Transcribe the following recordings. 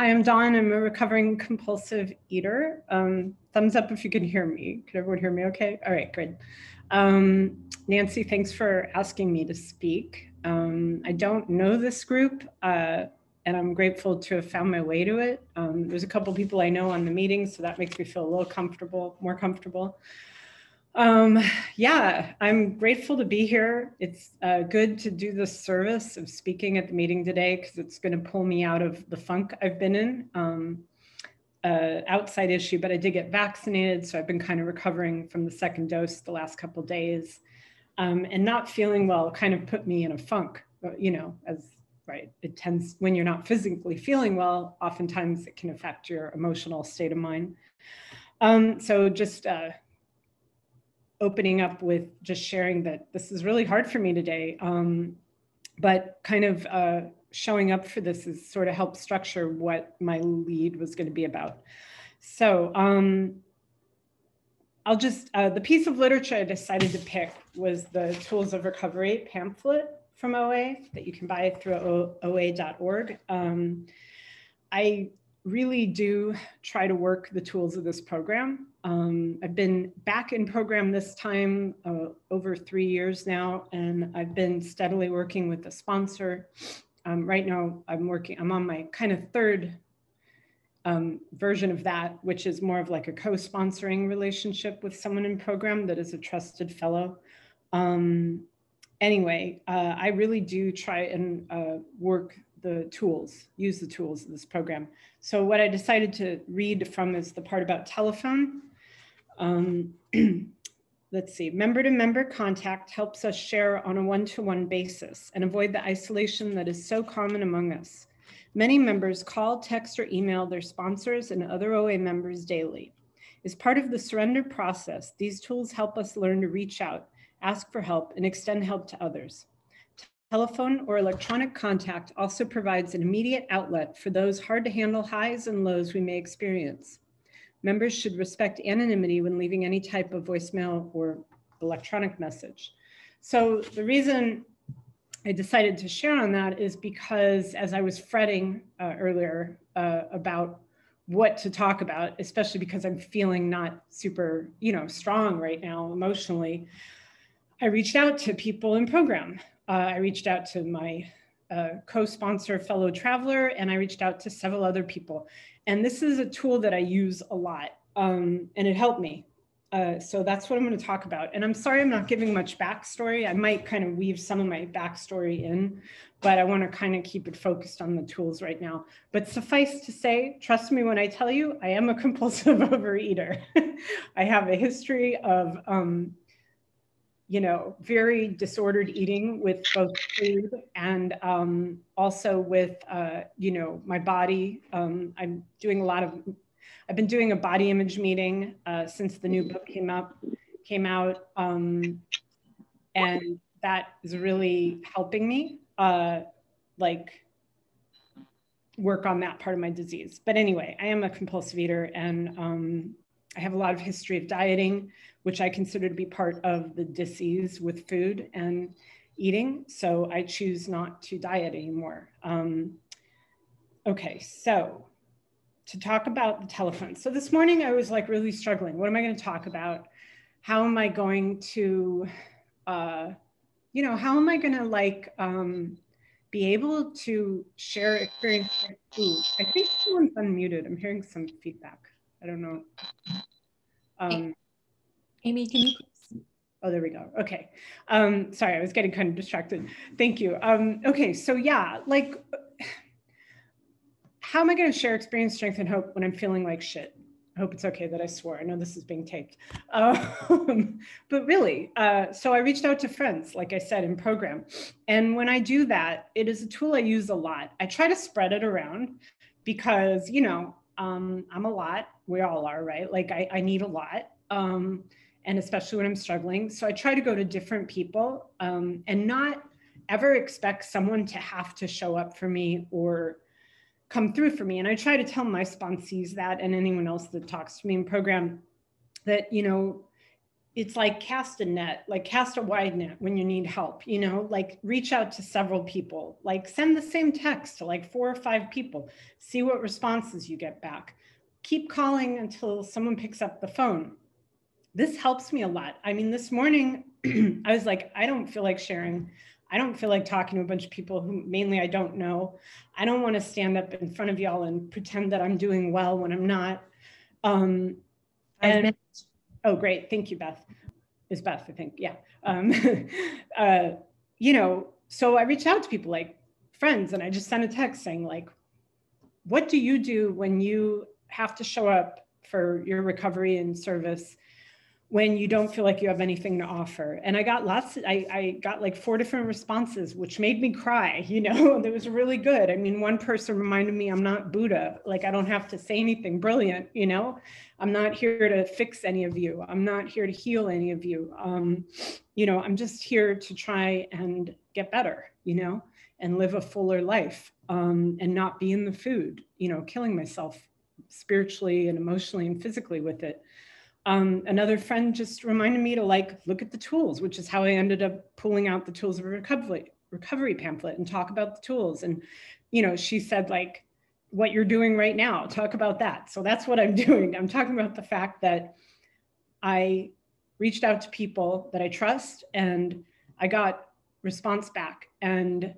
Hi, I'm Dawn. I'm a recovering compulsive eater. Thumbs up if you can hear me. Could everyone hear me okay? All right, good. Nancy, thanks for asking me to speak. I don't know this group, and I'm grateful to have found my way to it. There's a couple people I know on the meeting, so that makes me feel a little comfortable, more comfortable. Yeah, I'm grateful to be here. It's good to do the service of speaking at the meeting today because it's going to pull me out of the funk I've been in. Outside issue, but I did get vaccinated, so I've been kind of recovering from the second dose the last couple of days. And not feeling well kind of put me in a funk, you know, it tends, when you're not physically feeling well, oftentimes it can affect your emotional state of mind. So just opening up with just sharing that this is really hard for me today, but kind of showing up for this is sort of helped structure what my lead was going to be about. So I'll just, the piece of literature I decided to pick was the Tools of Recovery pamphlet from OA that you can buy through oa.org. I really do try to work the tools of this program. I've been back in program this time over 3 years now, and I've been steadily working with a sponsor. Right now I'm on my kind of third version of that, which is more of like a co-sponsoring relationship with someone in program that is a trusted fellow. Anyway, I really do try and work the tools, use the tools of this program. So what I decided to read from is the part about telephone. Let's see, member-to-member contact helps us share on a one-to-one basis and avoid the isolation that is so common among us. Many members call, text, or email their sponsors and other OA members daily. As part of the surrender process, these tools help us learn to reach out, ask for help, and extend help to others. Telephone or electronic contact also provides an immediate outlet for those hard-to-handle highs and lows we may experience. Members should respect anonymity when leaving any type of voicemail or electronic message. So the reason I decided to share on that is because as I was fretting earlier about what to talk about, especially because I'm feeling not super, strong right now emotionally, I reached out to people in program. I reached out to my co-sponsor fellow traveler, and I reached out to several other people. And this is a tool that I use a lot, and it helped me. So that's what I'm going to talk about. And I'm sorry I'm not giving much backstory. I might kind of weave some of my backstory in, but I want to kind of keep it focused on the tools right now. But suffice to say, trust me when I tell you, I am a compulsive overeater. I have a history of, very disordered eating with both food and also with, my body. I've been doing a body image meeting since the new book came out, and that is really helping me work on that part of my disease. But anyway, I am a compulsive eater, and I have a lot of history of dieting, which I consider to be part of the disease with food and eating. So I choose not to diet anymore. Okay, so to talk about the telephone. So this morning I was like really struggling. What am I going to talk about? How am I going to, how am I going to be able to share experience? Ooh, I think someone's unmuted. I'm hearing some feedback. I don't know. Amy, can you please? Oh, there we go. Okay. Sorry, I was getting kind of distracted. Thank you. Okay, so yeah, how am I going to share experience, strength, and hope when I'm feeling like shit? I hope it's okay that I swore. I know this is being taped. But really, so I reached out to friends, like I said, in program. And when I do that, it is a tool I use a lot. I try to spread it around because, I'm a lot. We all are, right? I need a lot, and especially when I'm struggling. So I try to go to different people and not ever expect someone to have to show up for me or come through for me. And I try to tell my sponsees that, and anyone else that talks to me in program, that, it's like cast a net, like cast a wide net when you need help, you know, like reach out to several people, like send the same text to like 4 or 5 people, see what responses you get back. Keep calling until someone picks up the phone. This helps me a lot. I mean, this morning I was like, I don't feel like sharing. I don't feel like talking to a bunch of people who mainly I don't know. I don't want to stand up in front of y'all and pretend that I'm doing well when I'm not. Oh, great. Thank you, Beth. It's Beth, I think. Yeah. You know, so I reach out to people like friends and I just sent a text saying like, what do you do when you have to show up for your recovery and service when you don't feel like you have anything to offer? And I got lots of, I got like 4 different responses, which made me cry, you know, that was really good. I mean, one person reminded me I'm not Buddha. Like, I don't have to say anything brilliant, you know, I'm not here to fix any of you. I'm not here to heal any of you. You know, I'm just here to try and get better, you know, and live a fuller life, and not be in the food, you know, killing myself spiritually and emotionally and physically with it. Another friend just reminded me to like, look at the tools, which is how I ended up pulling out the tools of a recovery pamphlet and talk about the tools. And, you know, she said like, what you're doing right now, talk about that. So that's what I'm doing. I'm talking about the fact that I reached out to people that I trust and I got response back. And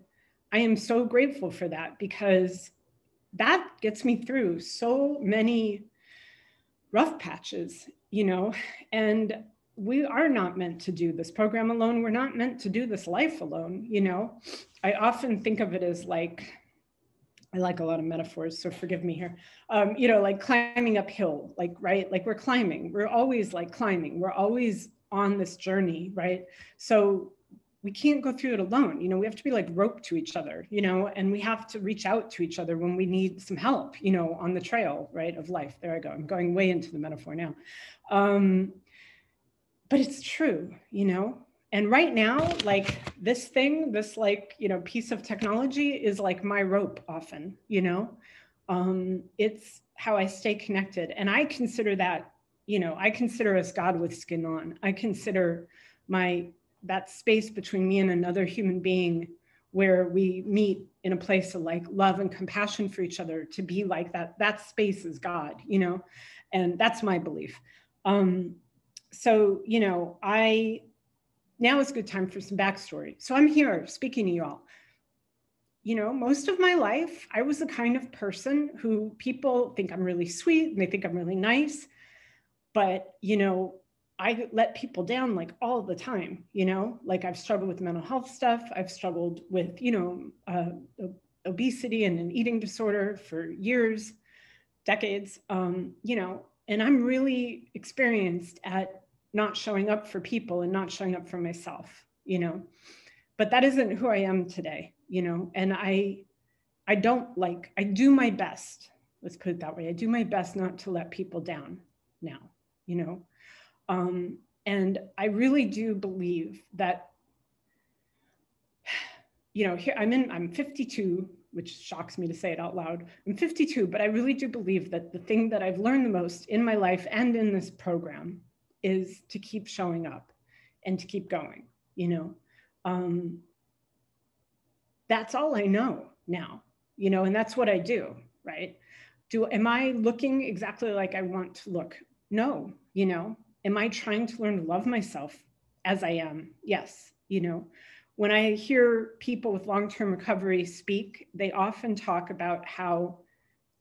I am so grateful for that because that gets me through so many rough patches, you know, and we are not meant to do this program alone. We're not meant to do this life alone, you know. I often think of it as like, I like a lot of metaphors, so forgive me here, you know, like climbing uphill, like, right, like we're climbing, we're always like climbing, we're always on this journey, right? So we can't go through it alone, you know, we have to be like roped to each other, you know, and we have to reach out to each other when we need some help, you know, on the trail, right, of life. There I go, I'm going way into the metaphor now. But it's true, you know, and right now, like this thing, this like, you know, piece of technology is like my rope often, you know, it's how I stay connected. And I consider that, you know, I consider us God with skin on. I consider that space between me and another human being where we meet in a place of like love and compassion for each other to be like that space is God, you know, and that's my belief. So, you know, now is a good time for some backstory. So I'm here speaking to you all. You know, most of my life, I was the kind of person who people think I'm really sweet and they think I'm really nice, but you know, I let people down like all the time, you know, like I've struggled with mental health stuff. I've struggled with, you know, obesity and an eating disorder for years, decades, you know, and I'm really experienced at not showing up for people and not showing up for myself, you know, but that isn't who I am today, you know, and I do my best. Let's put it that way. I do my best not to let people down now, you know. And I really do believe that, you know, here I'm 52, which shocks me to say it out loud. I'm 52, but I really do believe that the thing that I've learned the most in my life and in this program is to keep showing up and to keep going, you know, that's all I know now, you know, and that's what I do, right? Am I looking exactly like I want to look? No, you know. Am I trying to learn to love myself as I am? Yes, you know. When I hear people with long-term recovery speak, they often talk about how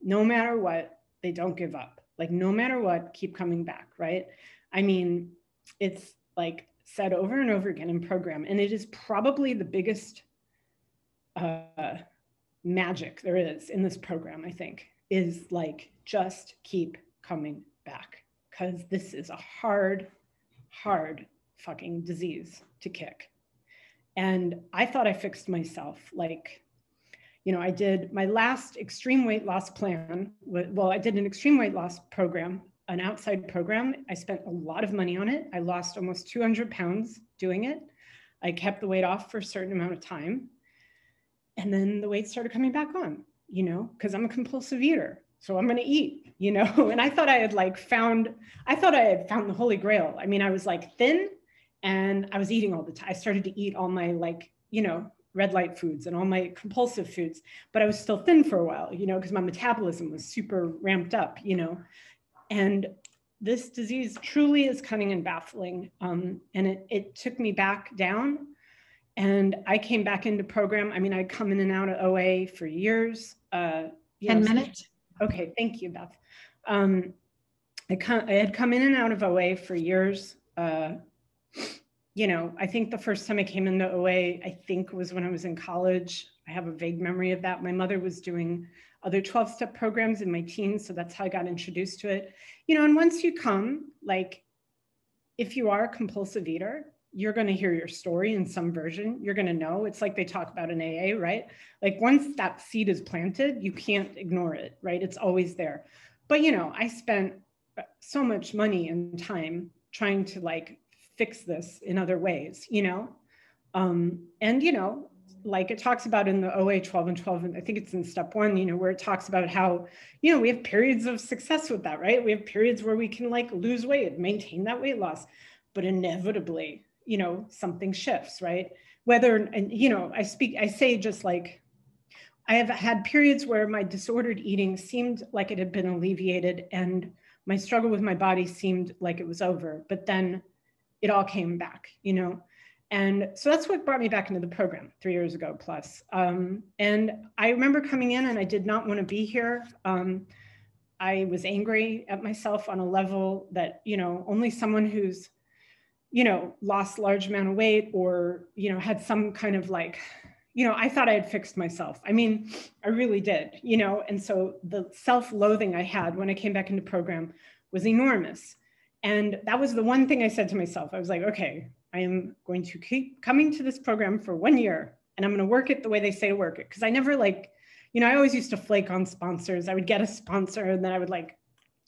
no matter what, they don't give up. Like no matter what, keep coming back, right? I mean, it's like said over and over again in program, and it is probably the biggest magic there is in this program, I think, is like just keep coming back. Because this is a hard, hard fucking disease to kick. And I thought I fixed myself. Like, you know, I did my last extreme weight loss plan. Well, I did an extreme weight loss program, an outside program. I spent a lot of money on it. I lost almost 200 pounds doing it. I kept the weight off for a certain amount of time. And then the weight started coming back on, you know, because I'm a compulsive eater. so I'm going to eat, you know? And I thought I had found the Holy Grail. I mean, I was like thin and I was eating all the time. I started to eat all my red light foods and all my compulsive foods, but I was still thin for a while, you know, because my metabolism was super ramped up, you know? And this disease truly is cunning and baffling. And it took me back down and I came back into program. I mean, I'd come in and out of OA for years. 10 minutes. Okay, thank you, Beth. I had come in and out of OA for years. You know, I think the first time I came into OA, I think was when I was in college. I have a vague memory of that. My mother was doing other 12-step programs in my teens, so that's how I got introduced to it. You know, and once you come, like, if you are a compulsive eater, you're going to hear your story in some version. You're going to know. It's like they talk about in AA, right? Like once that seed is planted, you can't ignore it, right? It's always there. But, you know, I spent so much money and time trying to like fix this in other ways, you know? And, you know, like it talks about in the OA 12 and 12, and I think it's in step one, you know, where it talks about how, you know, we have periods of success with that, right? We have periods where we can like lose weight, maintain that weight loss, but inevitably, you know, something shifts, right? Whether, and you know, I say just like, I have had periods where my disordered eating seemed like it had been alleviated and my struggle with my body seemed like it was over, but then it all came back, you know? And so that's what brought me back into the program 3 years ago plus. And I remember coming in and I did not want to be here. I was angry at myself on a level that, you know, only someone who's, you know, lost a large amount of weight or, you know, had some kind of like, you know, I thought I had fixed myself. I mean, I really did, you know, and so the self-loathing I had when I came back into program was enormous. And that was the one thing I said to myself. I was like, okay, I am going to keep coming to this program for 1 year and I'm going to work it the way they say to work it. Cause I never like, you know, I always used to flake on sponsors. I would get a sponsor and then I would like,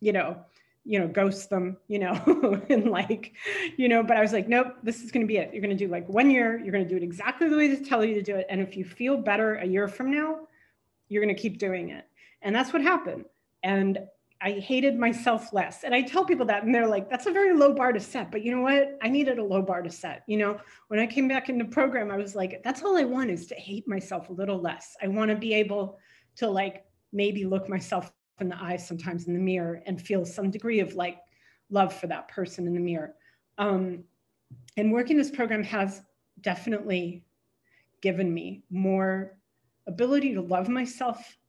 you know, ghost them, you know, and like, you know, but I was like, nope, this is going to be it. You're going to do like 1 year, you're going to do it exactly the way they tell you to do it. And if you feel better a year from now, you're going to keep doing it. And that's what happened. And I hated myself less. And I tell people that, and they're like, that's a very low bar to set, but you know what? I needed a low bar to set. You know, when I came back into program, I was like, that's all I want is to hate myself a little less. I want to be able to like, maybe look myself in the eye sometimes in the mirror and feel some degree of like love for that person in the mirror. And working this program has definitely given me more ability to love myself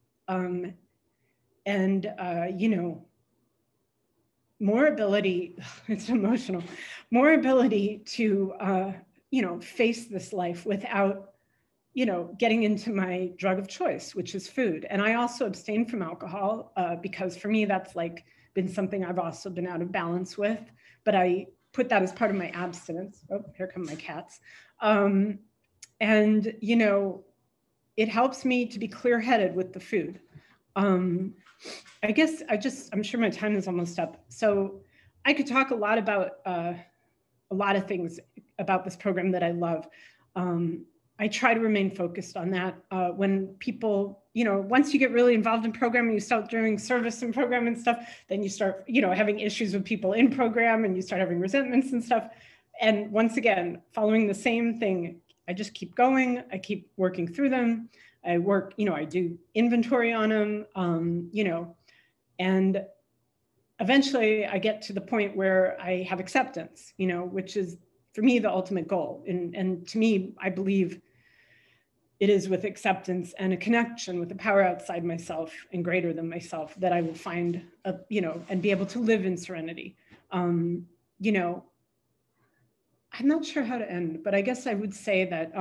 you know, more ability, it's emotional, more ability to, you know, face this life without, you know, getting into my drug of choice, which is food. And I also abstain from alcohol because for me, that's like been something I've also been out of balance with, but I put that as part of my abstinence. Oh, here come my cats. And, you know, it helps me to be clear-headed with the food. I guess I'm sure my time is almost up. So I could talk a lot about a lot of things about this program that I love. I try to remain focused on that. When people, you know, once you get really involved in programming, you start doing service and program and stuff, then you start, you know, having issues with people in program and you start having resentments and stuff. And once again, following the same thing, I just keep going. I keep working through them. I work, you know, I do inventory on them, you know, and eventually I get to the point where I have acceptance, you know, which is for me, the ultimate goal. And to me, I believe it is with acceptance and a connection with the power outside myself and greater than myself that I will find, you know, and be able to live in serenity. You know, I'm not sure how to end, but I guess I would say that,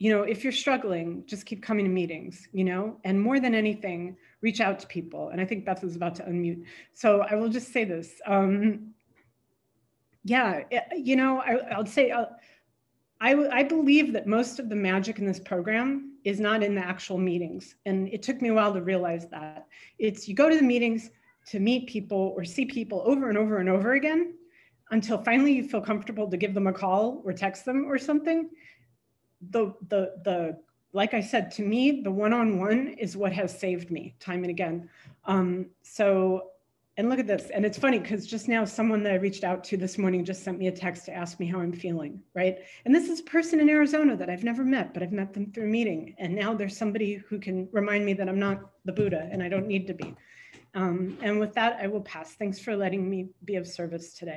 you know, if you're struggling, just keep coming to meetings, you know, and more than anything, reach out to people. And I think Beth was about to unmute. So I will just say this. Yeah, you know, I'll say, I believe that most of the magic in this program is not in the actual meetings. And it took me a while to realize that. It's you go to the meetings to meet people or see people over and over and over again until finally you feel comfortable to give them a call or text them or something. The like I said, to me, the one-on-one is what has saved me time and again. And look at this. And it's funny because just now someone that I reached out to this morning just sent me a text to ask me how I'm feeling, right? And this is a person in Arizona that I've never met, but I've met them through a meeting. And now there's somebody who can remind me that I'm not the Buddha and I don't need to be. And with that, I will pass. Thanks for letting me be of service today.